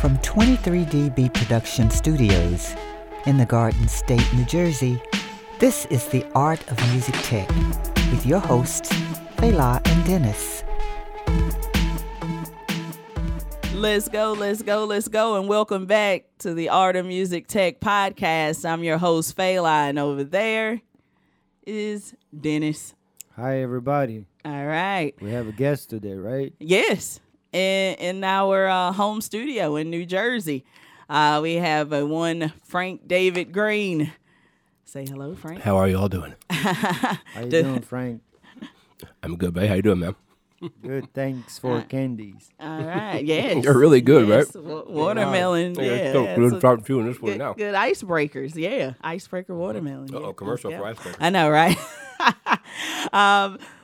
from 23dB Production Studios in the Garden State, New Jersey. This is The Art of Music Tech with your hosts, Fela and Denis. Let's go, and welcome back to the Art of Music Tech podcast. I'm your host, Fela, and over there is Denis. Hi, everybody. All right. We have a guest today, right? Yes, in our home studio in New Jersey. We have one Frank David Greene. Say hello, Frank. How are you all doing? How you doing, Frank? I'm good, babe. How you doing, man? Good, thanks for candies. All right, yes. They're really good, yes. Right? Watermelon, yeah. We're starting fueling this one now. Good icebreakers, yeah. Icebreaker watermelon. Uh-oh, yeah. Commercial for icebreakers. I know, right?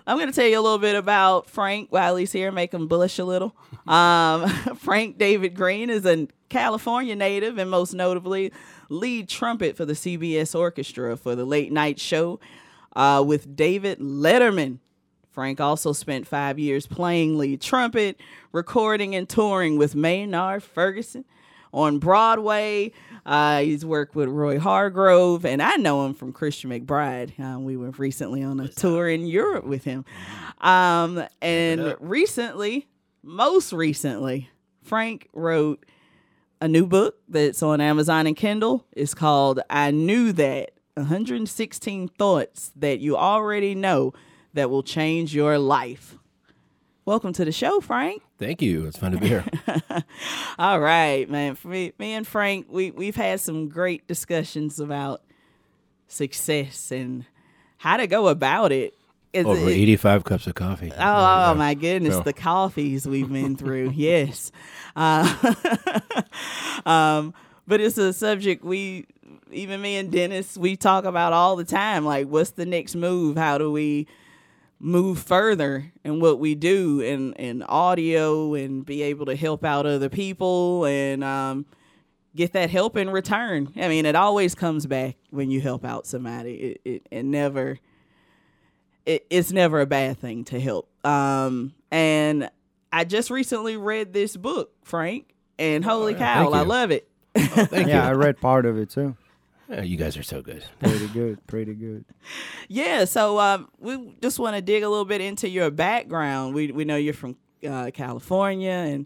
I'm going to tell you a little bit about Frank while he's here, make him blush a little. Frank David Greene is a California native and most notably lead trumpet for the CBS Orchestra for the late night show with David Letterman. Frank also spent 5 years playing lead trumpet, recording and touring with Maynard Ferguson on Broadway. He's worked with Roy Hargrove, and I know him from Christian McBride. We were recently on a tour in Europe with him. And most recently, Frank wrote a new book that's on Amazon and Kindle. It's called I Knew That! 116 Thoughts That You Already Know That Will Change Your Life. Welcome to the show, Frank. Thank you. It's fun to be here. All right, man. Me and Frank, we've had some great discussions about success and how to go about it. Over 85 cups of coffee. Oh my goodness. No. The coffees we've been through. Yes. But it's a subject even me and Denis, we talk about all the time. Like, what's the next move? How do we move further in what we do in audio and be able to help out other people and get that help in return? I mean, it always comes back when you help out somebody. It's never a bad thing to help. And I just recently read this book, Frank, and holy cow, I love it. Thank you. I read part of it too. Oh, you guys are so good. Pretty good. Yeah, so we just want to dig a little bit into your background. We know you're from California,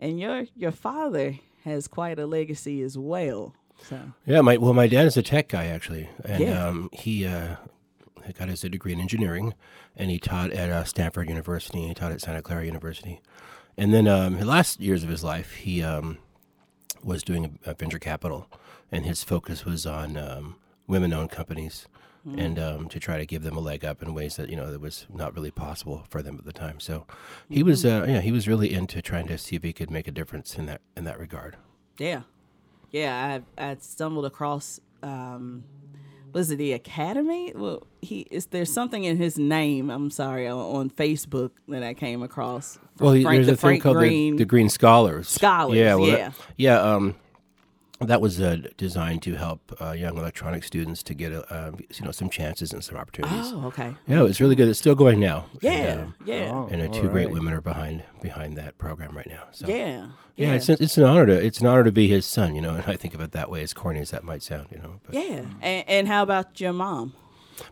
and your father has quite a legacy as well. So yeah, my dad is a tech guy actually, and he got his degree in engineering, and he taught at Stanford University, and he taught at Santa Clara University, and then the last years of his life he was doing a venture capital. And his focus was on women-owned companies, and to try to give them a leg up in ways that that was not really possible for them at the time. So he was, he was really into trying to see if he could make a difference in that regard. Yeah. I stumbled across was it the Academy? Well, there's something in his name. I'm sorry, on Facebook that I came across. Well, there's a thing called the Green Scholars. Yeah. Well, yeah. That was designed to help young electronic students to get some chances and some opportunities. Oh, okay. Yeah, it was really good. It's still going now. Yeah, And two great women are behind that program right now. So, yeah. It's an honor to be his son. And I think of it that way. As corny as that might sound, But, yeah. And how about your mom?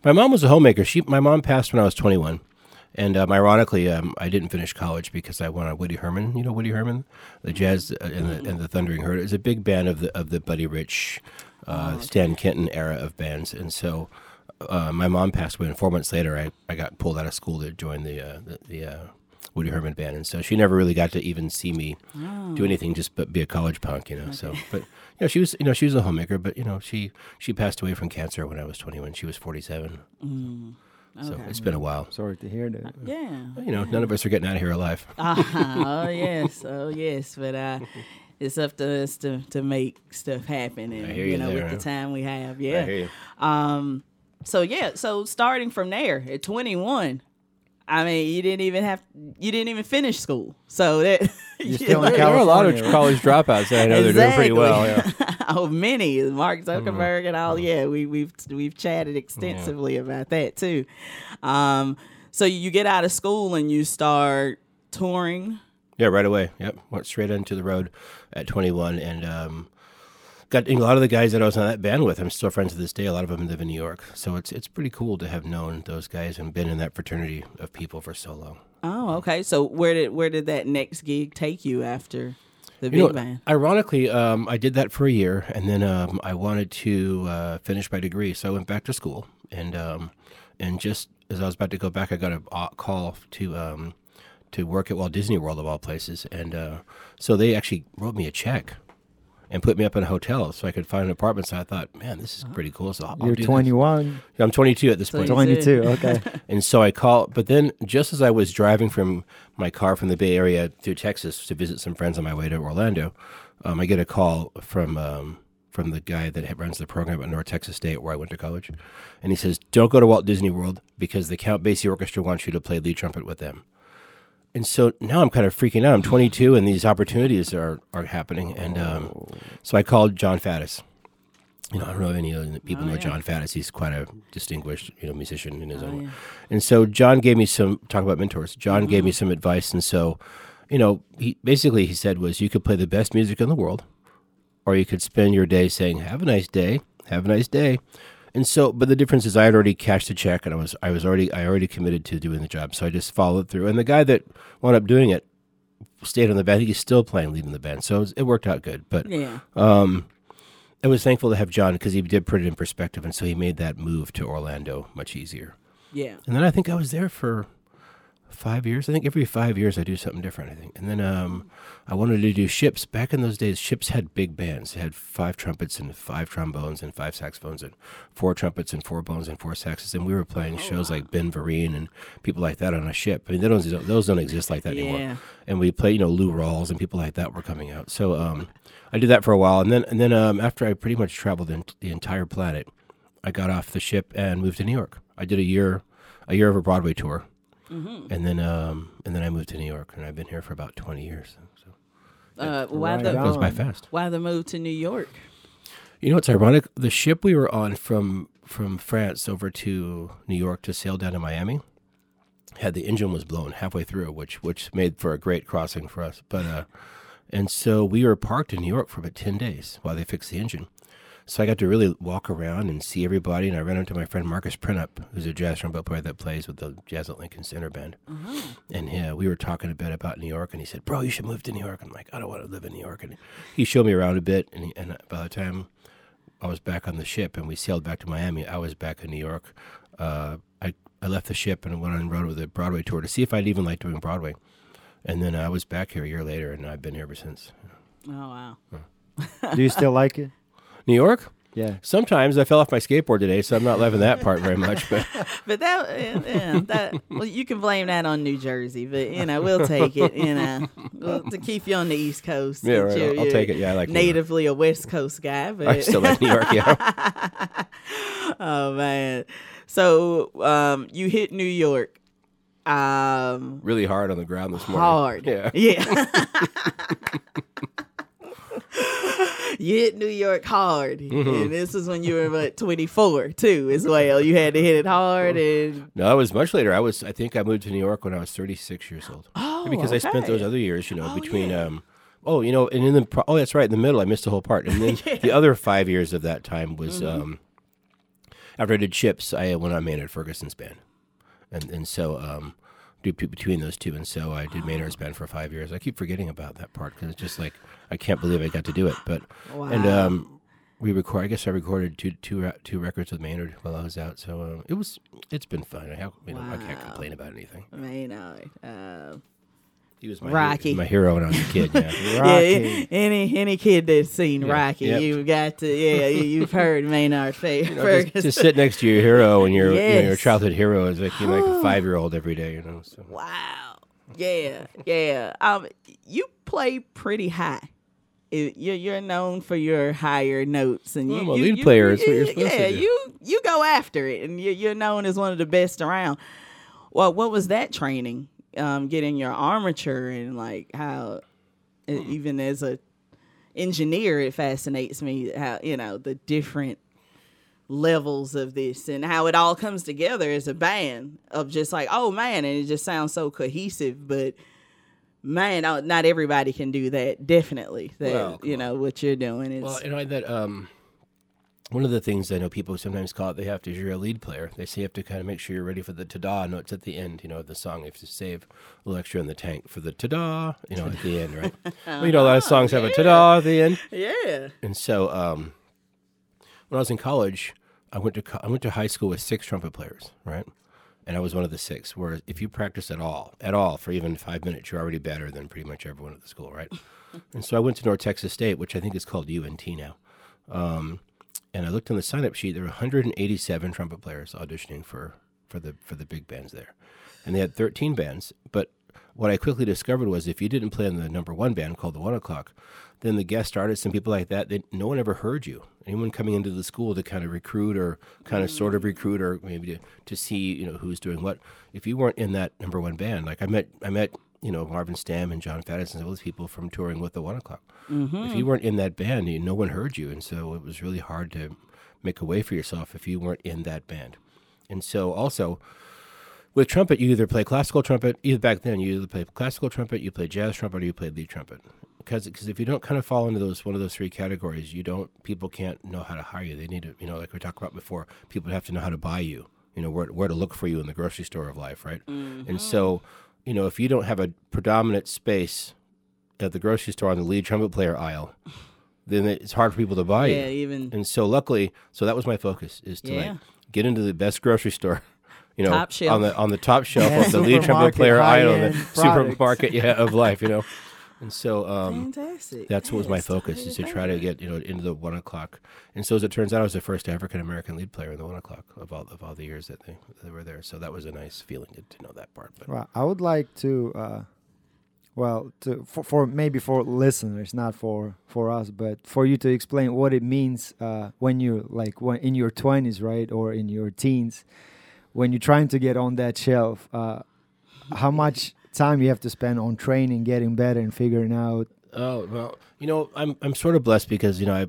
My mom was a homemaker. My mom passed when I was 21. And ironically, I didn't finish college because I went on Woody Herman. You know Woody Herman, the jazz and the Thundering Herd. It was a big band of the Buddy Rich, Stan Kenton era of bands. And so, my mom passed away, and 4 months later, I got pulled out of school to join the Woody Herman band. And so she never really got to even see me do anything, just but be a college punk, Okay. So, but she was a homemaker, but she passed away from cancer when I was 21. She was 47. Mm. So it's been a while. Sorry to hear that. None of us are getting out of here alive. Oh yes. But it's up to us to make stuff happen, and the time we have. Yeah. I hear you. So starting from there at 21, I mean, you didn't even finish school. So that you're still in California. There were a lot of college dropouts. I know they're doing pretty well. Yeah. Oh, many. Mark Zuckerberg and all. Yeah, we've chatted extensively about that too. So you get out of school and you start touring Yeah, right away. Yep. Went straight into the road at 21 and got a lot of the guys that I was on that band with, I'm still friends to this day. A lot of them live in New York. So it's pretty cool to have known those guys and been in that fraternity of people for so long. Oh, okay. So where did that next gig take you after the big band? Ironically, I did that for a year, and then I wanted to finish my degree. So I went back to school, and just as I was about to go back, I got a call to work at Walt Disney World, of all places. And so they actually wrote me a check and put me up in a hotel so I could find an apartment. So I thought, man, this is pretty cool. So You're 21. Yeah, I'm 22 at this point. 22, okay. And so I called. But then just as I was driving from my car from the Bay Area through Texas to visit some friends on my way to Orlando, I get a call from the guy that runs the program at North Texas State, where I went to college. And he says, don't go to Walt Disney World because the Count Basie Orchestra wants you to play lead trumpet with them. And so now I'm kind of freaking out. I'm 22, and these opportunities are happening. And so I called John Faddis. I don't know if any other people know John Faddis. He's quite a distinguished musician in his own way. Yeah. And so John gave me gave me some advice. And so, he said was, you could play the best music in the world, or you could spend your day saying, have a nice day, have a nice day. And so, but the difference is, I had already cashed the check, and I already committed to doing the job, so I just followed through. And the guy that wound up doing it stayed on the band. He's still playing lead in the band, so it worked out good. But I was thankful to have John because he did put it in perspective, and so he made that move to Orlando much easier. Yeah. And then I think I was there for 5 years. I think every 5 years I do something different. And then I wanted to do Ships. Back in those days, Ships had big bands. They had 5 trumpets and 5 trombones and 5 saxophones and 4 trumpets and 4 bones and 4 saxes. And we were playing shows like Ben Vereen and people like that on a ship. I mean, those don't exist like that anymore. And we play, Lou Rawls and people like that were coming out. So I did that for a while, and then after I pretty much traveled the entire planet, I got off the ship and moved to New York. I did a year of a Broadway tour. Mm-hmm. And then I moved to New York, and I've been here for about 20 years. So goes by fast. Why the move to New York? It's ironic. The ship we were on from France over to New York to sail down to Miami had the engine was blown halfway through, which made for a great crossing for us. But and so we were parked in New York for about 10 days while they fixed the engine. So I got to really walk around and see everybody, and I ran into my friend Marcus Printup, who's a jazz trombone player that plays with the Jazz at Lincoln Center band. Uh-huh. And we were talking a bit about New York, and he said, bro, you should move to New York. I'm like, I don't want to live in New York. And he showed me around a bit, and by the time I was back on the ship and we sailed back to Miami, I was back in New York. I left the ship and went on the road with a Broadway tour to see if I'd even like doing Broadway. And then I was back here a year later, and I've been here ever since. Oh, wow. Yeah. Do you still like it? New York? Yeah. Sometimes I fell off my skateboard today, so I'm not loving that part very much. But you can blame that on New Jersey, but we'll take it. To keep you on the East Coast. Yeah, right. I'll take it. Yeah, I like natively New York. A West Coast guy, but I still like New York. Yeah. Oh man. So you hit New York. Really hard on the ground this morning. Hard. Yeah. You hit New York hard, and this is when you were about 24 too, as well. You had to hit it hard, and no, it was much later. I think I moved to New York when I was 36 years old. Oh, because I spent those other years, between and in the that's right, in the middle I missed the whole part, and then the other 5 years of that time was after I did Chips, I went on Maynard Ferguson's band, and so. Between those two, and so I did Maynard's band for 5 years. I keep forgetting about that part because it's just like I can't believe I got to do it. But and I recorded two records with Maynard while I was out. So it's been fun. I can't complain about anything. Maynard, he was my hero when I was a kid. Yeah, Rocky. Any kid that's seen Rocky, you've got to. Yeah, you've heard Maynard Ferguson. Just sit next to your hero and your childhood hero is like a 5-year-old every day. So. Wow. Yeah. You play pretty high. You're known for your higher notes, and I'm a lead player. Is what you're supposed to do. Yeah, you go after it, and you're known as one of the best around. Well, what was that training? Getting your armature and like how, even as a engineer, it fascinates me how the different levels of this and how it all comes together as a band of just like, oh man, and it just sounds so cohesive. But man, not everybody can do that. Definitely, that what you're doing is one of the things I know people sometimes call it, they have to, you're a lead player. They say you have to kind of make sure you're ready for the ta-da notes at the end, of the song. You have to save a little extra in the tank for the ta-da, at the end, right? A lot of songs have a ta-da at the end. Yeah. And so when I was in college, I went to high school with 6 trumpet players, right? And I was one of the 6, where if you practice at all, for even 5 minutes, you're already better than pretty much everyone at the school, right? And so I went to North Texas State, which I think is called UNT now. And I looked on the sign-up sheet. There were 187 trumpet players auditioning for the big bands there, and they had 13 bands. But what I quickly discovered was if you didn't play in the number 1 band called the 1 O'Clock, then the guest artists and people like that, no one ever heard you. Anyone coming into the school to kind of recruit or kind of sort of recruit or maybe to see who's doing what. If you weren't in that number 1 band, like I met Marvin Stamm and John Faddis and all those people from touring with the 1 O'Clock. Mm-hmm. If you weren't in that band, no one heard you. And so it was really hard to make a way for yourself if you weren't in that band. And so also with trumpet, you either play classical trumpet, you play jazz trumpet, or you play lead trumpet. Because if you don't kind of fall into one of those 3 categories, people can't know how to hire you. They need to, like we talked about before, people have to know how to buy you, where to look for you in the grocery store of life, right? Mm-hmm. And so if you don't have a predominant space at the grocery store on the lead trumpet player aisle, then it's hard for people to buy you. Yeah, even. And so luckily, that was my focus, is to get into the best grocery store, top shelf. on the top shelf of the lead trumpet player aisle in the supermarket of life, And so fantastic. That's what was my focus, is to try to get into the 1 O'Clock. And so as it turns out, I was the first African American lead player in the 1 O'Clock of all the years that they were there. So that was a nice feeling to know that part. But I would like to, for maybe for listeners, not for us, but for you to explain what it means when you're in your 20s, right, or in your teens, when you're trying to get on that shelf. How much time you have to spend on training, getting better, and figuring out? Oh, well, I'm sort of blessed because a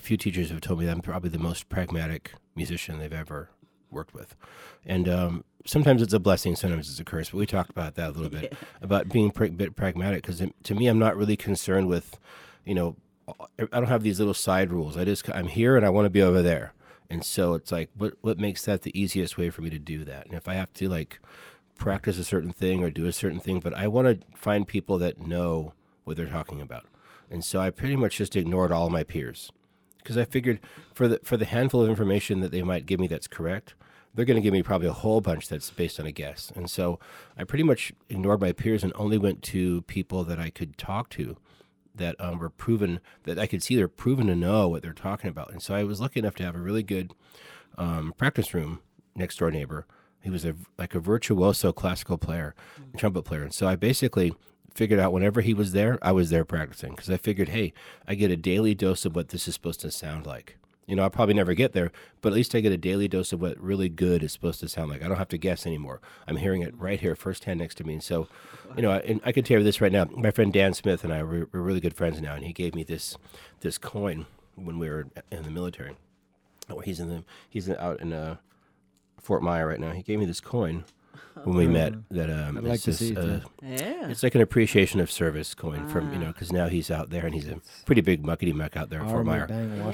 few teachers have told me that I'm probably the most pragmatic musician they've ever worked with, and sometimes it's a blessing, sometimes it's a curse. But we talked about that a little bit about being a bit pragmatic, because to me, I'm not really concerned with, I don't have these little side rules. I'm here and I want to be over there, and so it's like what makes that the easiest way for me to do that, and if I have to practice a certain thing or do a certain thing, but I want to find people that know what they're talking about. And so I pretty much just ignored all my peers, because I figured for the handful of information that they might give me that's correct, they're going to give me probably a whole bunch that's based on a guess. And so I pretty much ignored my peers and only went to people that I could talk to that were proven, that I could see they're proven to know what they're talking about. And so I was lucky enough to have a really good practice room next door neighbor. He was a virtuoso classical player, trumpet player. And so I basically figured out whenever he was there, I was there practicing, because I figured, hey, I get a daily dose of what this is supposed to sound like. I'll probably never get there, but at least I get a daily dose of what really good is supposed to sound like. I don't have to guess anymore. I'm hearing it right here, firsthand next to me. And so, I can tell you this right now. My friend Dan Smith and I, we're really good friends now, and he gave me this coin when we were in the military. Oh, he's out in Fort Myer right now. He gave me this coin when we met. That I'd like to see it. Yeah, it's like an appreciation of service coin from because now he's out there and he's a pretty big muckety muck out there in Fort Myer.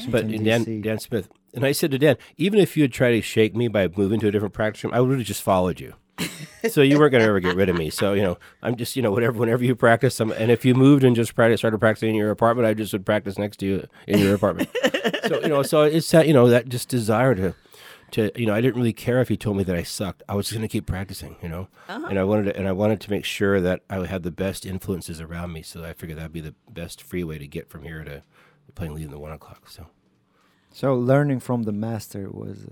But Dan Smith, and I said to Dan, even if you had tried to shake me by moving to a different practice room, I would have just followed you. So you weren't going to ever get rid of me. So I'm just whenever you practice, and if you moved and just started practicing in your apartment, I just would practice next to you in your apartment. So so it's that that just desire to I didn't really care if he told me that I sucked. I was just going to keep practicing, and I wanted to make sure that I had the best influences around me. So I figured that'd be the best freeway to get from here to playing lead in the 1 O'Clock. So learning from the master was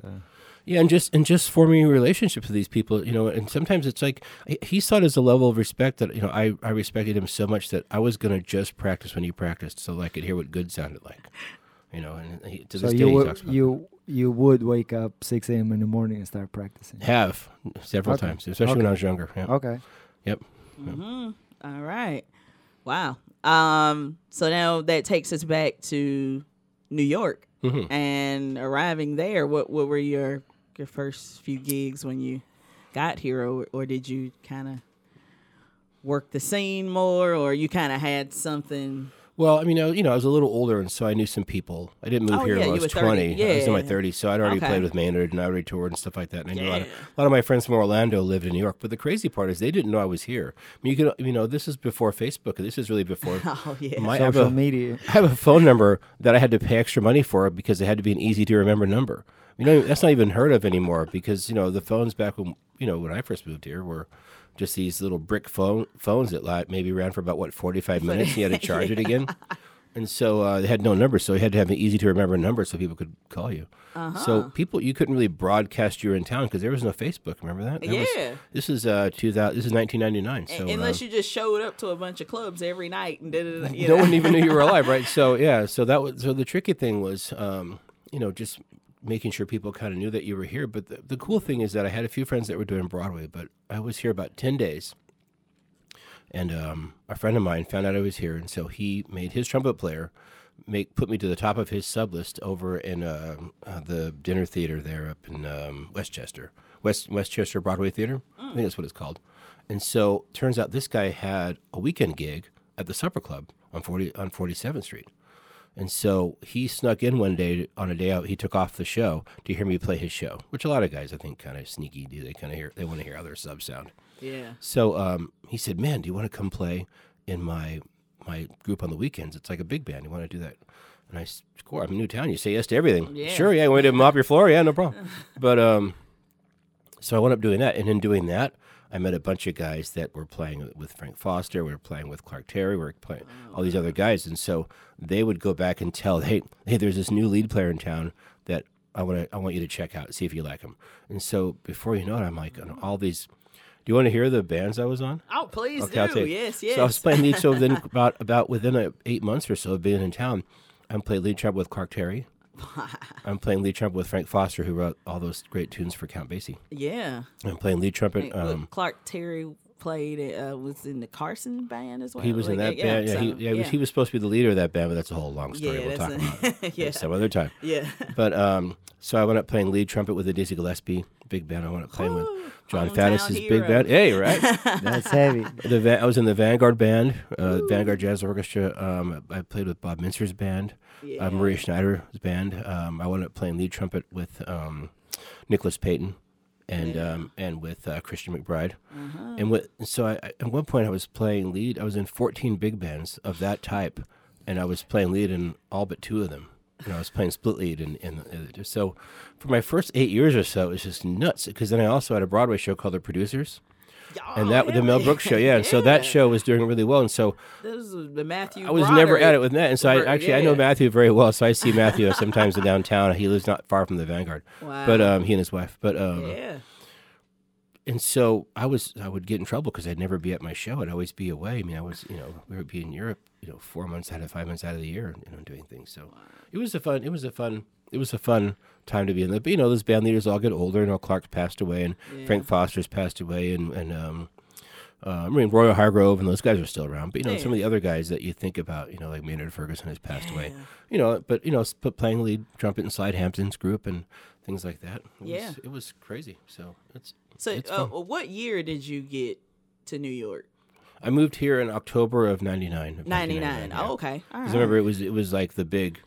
and just forming relationships with these people, And sometimes it's like he saw it as a level of respect that I respected him so much that I was going to just practice when he practiced, so I could hear what good sounded like. And to this day, he talks about that. You would wake up 6 a.m. in the morning and start practicing. Have several times, especially when I was younger. Yeah. Okay. Yep. Mm-hmm. All right. Wow. So now that takes us back to New York, mm-hmm. and arriving there. What were your first few gigs when you got here, or did you kind of work the scene more, or you kind of had something? Well, I mean, I was a little older, and so I knew some people. I didn't move here until I was 20. Yeah. I was in my 30s, so I'd already played with Maynard, and I already toured and stuff like that. And I knew a lot of my friends from Orlando lived in New York. But the crazy part is they didn't know I was here. I mean, this is before Facebook. This is really before social media. I have a phone number that I had to pay extra money for because it had to be an easy-to-remember number. That's not even heard of anymore because, the phones back when, when I first moved here were just these little brick phones that maybe ran for about, 45 minutes? You had to charge it again. And so they had no number, so you had to have an easy-to-remember number so people could call you. Uh-huh. So you couldn't really broadcast you were in town because there was no Facebook, remember that? This is 1999. So, unless you just showed up to a bunch of clubs every night. And no one even knew you were alive, right? So, so the tricky thing was, just making sure people kind of knew that you were here. But the cool thing is that I had a few friends that were doing Broadway, but I was here about 10 days. And a friend of mine found out I was here, and so he made his trumpet player put me to the top of his sublist over in the dinner theater there up in Westchester. Westchester Broadway Theater, I think that's what it's called. And so turns out this guy had a weekend gig at the Supper Club on 47th Street. And so he snuck in one day on a day out. He took off the show to hear me play his show, which a lot of guys I think kind of sneaky do. They kind of they want to hear other sub sound. Yeah. So he said, "Man, do you want to come play in my group on the weekends? It's like a big band. You want to do that?" And I said, "Of course, I'm in New Town. You say yes to everything. Yeah. Sure, yeah. You want to mop your floor? Yeah, no problem." But so I went up doing that, and in doing that, I met a bunch of guys that were playing with Frank Foster. We were playing with Clark Terry. We were playing all these other guys. And so they would go back and tell, hey, there's this new lead player in town that I want you to check out, see if you like him. And so before you know it, I'm like, on all these. Do you want to hear the bands I was on? Oh, please do. Yes. So I was playing lead. So then about within 8 months or so of being in town, I played lead trumpet with Clark Terry. I'm playing lead trumpet with Frank Foster, who wrote all those great tunes for Count Basie. Yeah. I'm playing lead trumpet. Clark Terry played, was in the Carson band as well. He was in that band. Yeah, so, he was supposed to be the leader of that band, but that's a whole long story. We'll talk about it some other time. Yeah. But so I went up playing lead trumpet with the Dizzy Gillespie big band. I went up playing with John Faddis' big band. Hey, right? That's heavy. I was in the Vanguard band, Vanguard Jazz Orchestra. I played with Bob Mincer's band. Yeah. Maria Schneider's band. I wound up playing lead trumpet with Nicholas Payton and with Christian McBride. Uh-huh. And at one point I was playing lead. I was in 14 big bands of that type, and I was playing lead in all but two of them. And I was playing split lead. And so for my first 8 years or so, it was just nuts, because then I also had a Broadway show called The Producers. And that was the Mel Brooks show, and so that show was doing really well, and so this is the Matthew. I was Broderick. Never at it with that, and so I know Matthew very well. So I see Matthew sometimes in downtown. He lives not far from the Vanguard, but he and his wife. But and so I would get in trouble because I'd never be at my show. I'd always be away. I mean, we would be in Europe, 4 months out of 5 months out of the year, doing things. So it was a fun time to be in there. But, those band leaders all get older. Clark passed away, and Frank Foster's passed away, and Roy Hargrove, and those guys are still around. But, some of the other guys that you think about, like Maynard Ferguson has passed away. But playing lead trumpet in Slide Hampton's group and things like that. It was crazy. So what year did you get to New York? I moved here in October of 99. Oh, okay. All right. I remember it was like the big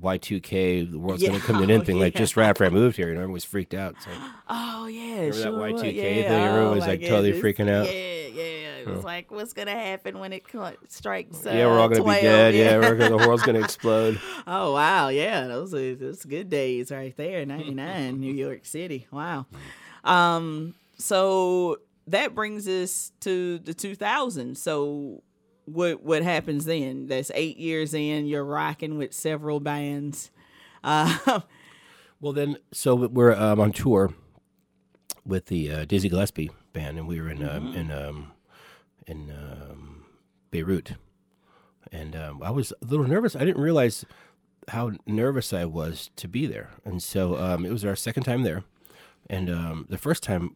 Y2K, the world's going to come to an end thing, just right after I moved here, everyone was freaked out. It's like, remember that Y2K thing? Everyone was totally freaking out. It was like, what's going to happen when it strikes we're all going to be dead. The world's going to explode. Oh, wow, those good days right there, 99, New York City, wow. So that brings us to the 2000s, so... What happens then? That's 8 years in. You're rocking with several bands. So we're on tour with the Dizzy Gillespie band, and we were in Beirut, and I was a little nervous. I didn't realize how nervous I was to be there, and so it was our second time there, and the first time,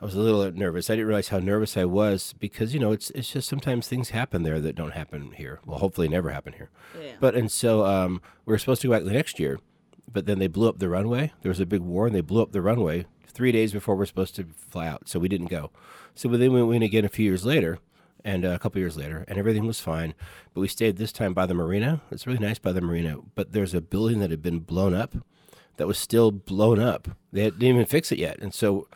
I was a little nervous. I didn't realize how nervous I was because, it's just sometimes things happen there that don't happen here. Well, hopefully never happen here. Yeah. So we were supposed to go back the next year, but then they blew up the runway. There was a big war, and they blew up the runway 3 days before we were supposed to fly out, so we didn't go. So then we went again a few years later, and a couple years later, and everything was fine. But we stayed this time by the marina. It's really nice by the marina, but there's a building that had been blown up that was still blown up. They didn't even fix it yet. And so,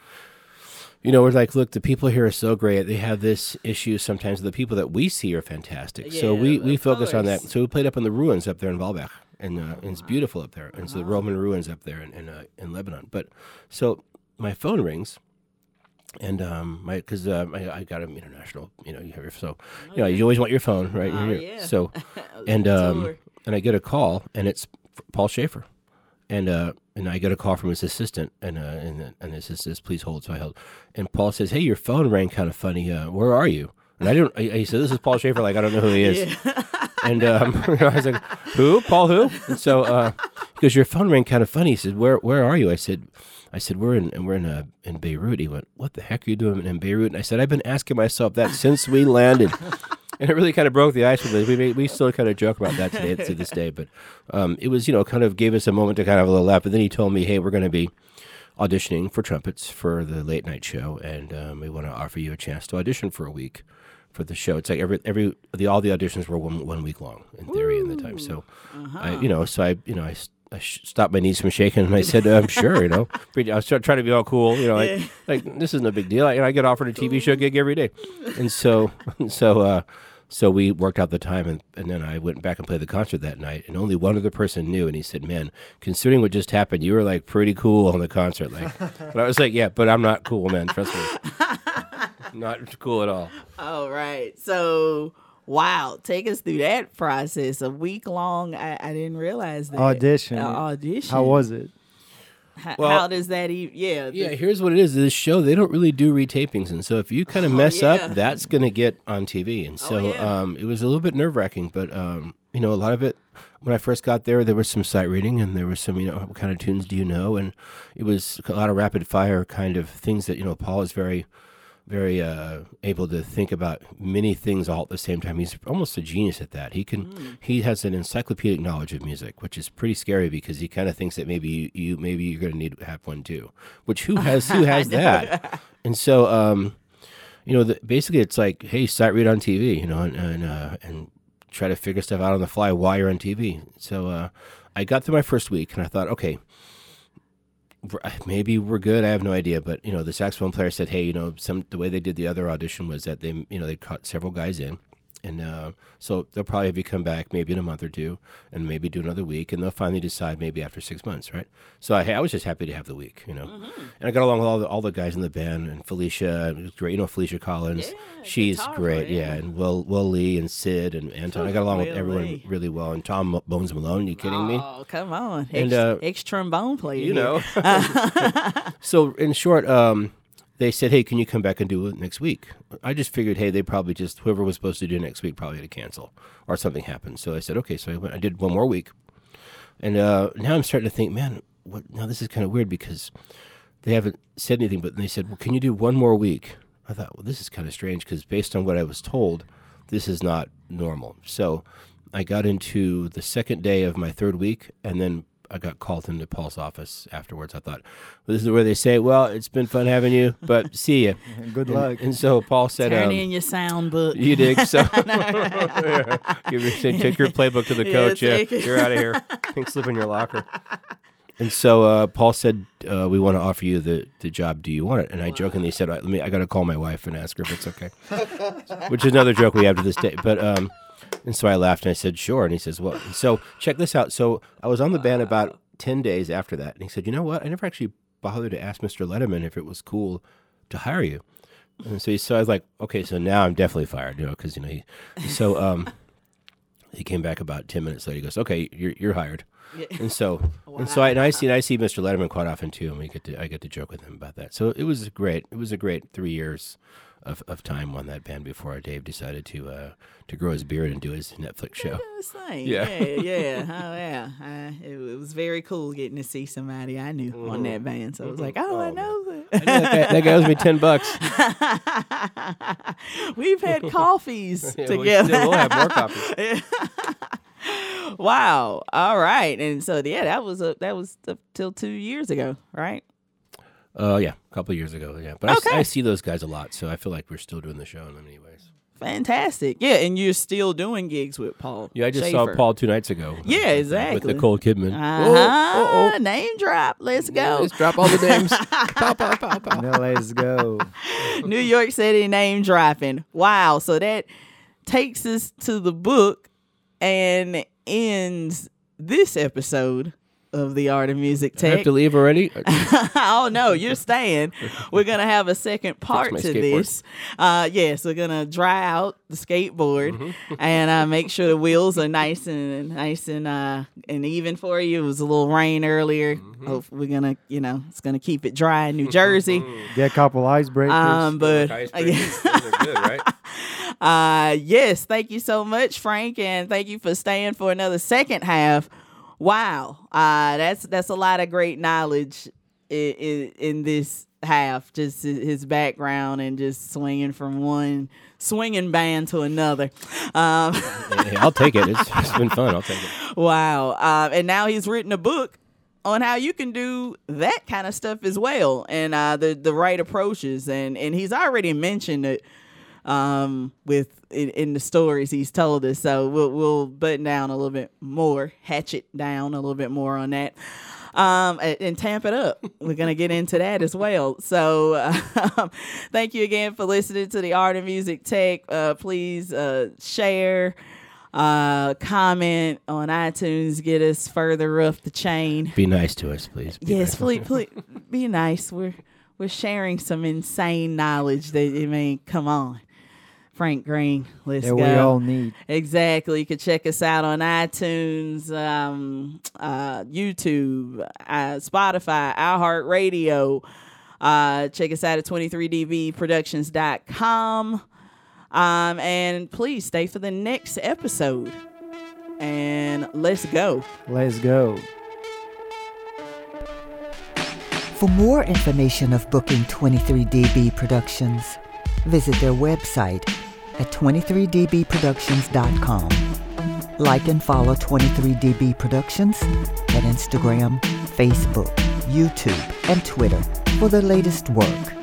you know, we're like, look, the people here are so great. They have this issue sometimes. The people that we see are fantastic. Yeah, so we focused on that. So we played up in the ruins up there in Baalbek, and it's beautiful up there. And it's the Roman ruins up there in Lebanon. But so my phone rings. And I got an international, you know, you always want your phone, right? Yeah. So, and I get a call, and it's Paul Shaffer, and I get a call from his assistant, and his assistant says, "Please hold." So I held, and Paul says, "Hey, your phone rang kind of funny. Where are you?" And he said, "This is Paul Shaffer." Like, I don't know who he is. Yeah. And I was like, "Who? Paul? Who?" And so he goes, "Your phone rang kind of funny." He said, "Where are you?" I said, we're in Beirut. He went, "What the heck are you doing in Beirut?" And I said, "I've been asking myself that since we landed." And it really kind of broke the ice with us. We still kind of joke about that today to this day. But it was, you know, kind of gave us a moment to kind of a little laugh. But then he told me, "Hey, we're going to be auditioning for trumpets for the late night show. And we want to offer you a chance to audition for a week for the show." It's like all the auditions were one week long in theory in the time. So, I stopped my knees from shaking, and I said, "I'm sure, you know." I was trying to be all cool, you know, like this isn't a big deal. I get offered a TV show gig every day, and so we worked out the time, and then I went back and played the concert that night, and only one other person knew, and he said, "Man, considering what just happened, you were like pretty cool on the concert." Like, but I was like, "Yeah, but I'm not cool, man. Trust me, not cool at all." All right, so. Wow, take us through that process. A week long, I didn't realize that. Audition. How was it? How does that even... Yeah, here's what it is. This show, they don't really do retapings. And so if you kind of mess up, that's going to get on TV. And so it was a little bit nerve-wracking. But, you know, a lot of it, when I first got there, there was some sight reading and there was some, you know, what kind of tunes do you know? And it was a lot of rapid-fire kind of things that, you know, Paul is very... very able to think about many things all at the same time. He's almost a genius at that. He has an encyclopedic knowledge of music, which is pretty scary because he kind of thinks that maybe you're going to need to have one too. Which who has that? And so, you know, basically it's like, hey, sight read on TV, you know, and try to figure stuff out on the fly while you're on TV. So I got through my first week, and I thought, okay. Maybe we're good. I have no idea, but you know, the saxophone player said, "Hey, you know, the way they did the other audition was that they, you know, they caught several guys in, and so they'll probably have you come back maybe in a month or two, and maybe do another week, and they'll finally decide maybe after 6 months, right?" So I was just happy to have the week, you know, and I got along with all the guys in the band and Felicia, it was great, you know, Felicia Collins, she's great, yeah, and Will Lee and Sid and Anton. I got along with everyone really well, and Tom Bones Malone. Are you kidding me? Oh, come on, and ex-trombone player, you know. So in short, they said, "Hey, can you come back and do it next week?" I just figured, hey, they probably just, whoever was supposed to do next week probably had to cancel or something happened. So I said, okay, so I went, I did one more week. And now I'm starting to think, man, now this is kind of weird because they haven't said anything, but they said, well, can you do one more week? I thought, well, this is kind of strange because based on what I was told, this is not normal. So I got into the second day of my third week, and then I got called into Paul's office afterwards. I thought, well, this is where they say, well, it's been fun having you, but see ya. Good luck. And so Paul said... Turn in your sound book. You dig? So take your playbook to the coach. Yeah, you're out of here. Pink slip in your locker. And so Paul said, we want to offer you the job. Do you want it? And I jokingly said, I got to call my wife and ask her if it's okay. Which is another joke we have to this day. But... and so I laughed and I said, sure. And he says, well, so check this out. So I was on the band about 10 days after that. And he said, you know what? I never actually bothered to ask Mr. Letterman if it was cool to hire you. And so I was like, okay, so now I'm definitely fired, you know, because, you know, he came back about 10 minutes later. He goes, okay, you're hired. Yeah. And so, wow. and I see Mr. Letterman quite often too. And I get to joke with him about that. So it was great. It was a great 3 years of time on that band before Dave decided to grow his beard and do his Netflix show. That was nice. Yeah. Oh, yeah. It was very cool getting to see somebody I knew on that band. So I was like, I know that. I know that guy owes me $10. We've had coffees together. We'll have more coffees. Yeah. Wow. All right. And so, yeah, that was up till 2 years ago, right? Yeah, a couple of years ago, yeah. But okay. I see those guys a lot, so I feel like we're still doing the show in many ways. Fantastic. Yeah, and you're still doing gigs with Paul. Yeah, I just saw Paul 2 nights ago. Yeah, exactly. With Nicole Kidman. Uh-huh. Name drop. Let's go. Let's drop all the names. Pow, pow, pow, pow. No, let's go. New York City name dropping. Wow. So that takes us to the book and ends this episode of The Art of Music Tech. I have to leave already? Oh, no, you're staying. We're going to have a second part to this. Yes, we're going to dry out the skateboard and make sure the wheels are nice and even for you. It was a little rain earlier. Hopefully we're going to, it's going to keep it dry in New Jersey. Get a couple icebreakers. Those are good, right? Yes, thank you so much, Frank, and thank you for staying for another second half. Wow, that's a lot of great knowledge in this half. Just his background and just swinging from one swinging band to another. I'll take it. It's been fun. I'll take it. Wow, and now he's written a book on how you can do that kind of stuff as well, and the right approaches. And he's already mentioned it. In the stories he's told us, so we'll button down a little bit more, hatchet down a little bit more on that, and tamp it up. We're gonna get into that as well. So thank you again for listening to The Art of Music Tech. Please share, comment on iTunes, get us further up the chain. Be nice to us, please. Please be nice. We're sharing some insane knowledge that come on. Frank Green, let's go. We all need. Exactly. You can check us out on iTunes, YouTube, Spotify, iHeartRadio. Check us out at 23dbproductions.com. And please stay for the next episode. And let's go. Let's go. For more information of booking 23dB Productions, visit their website at 23dbproductions.com. Like and follow 23dB Productions at Instagram, Facebook, YouTube, and Twitter for the latest work.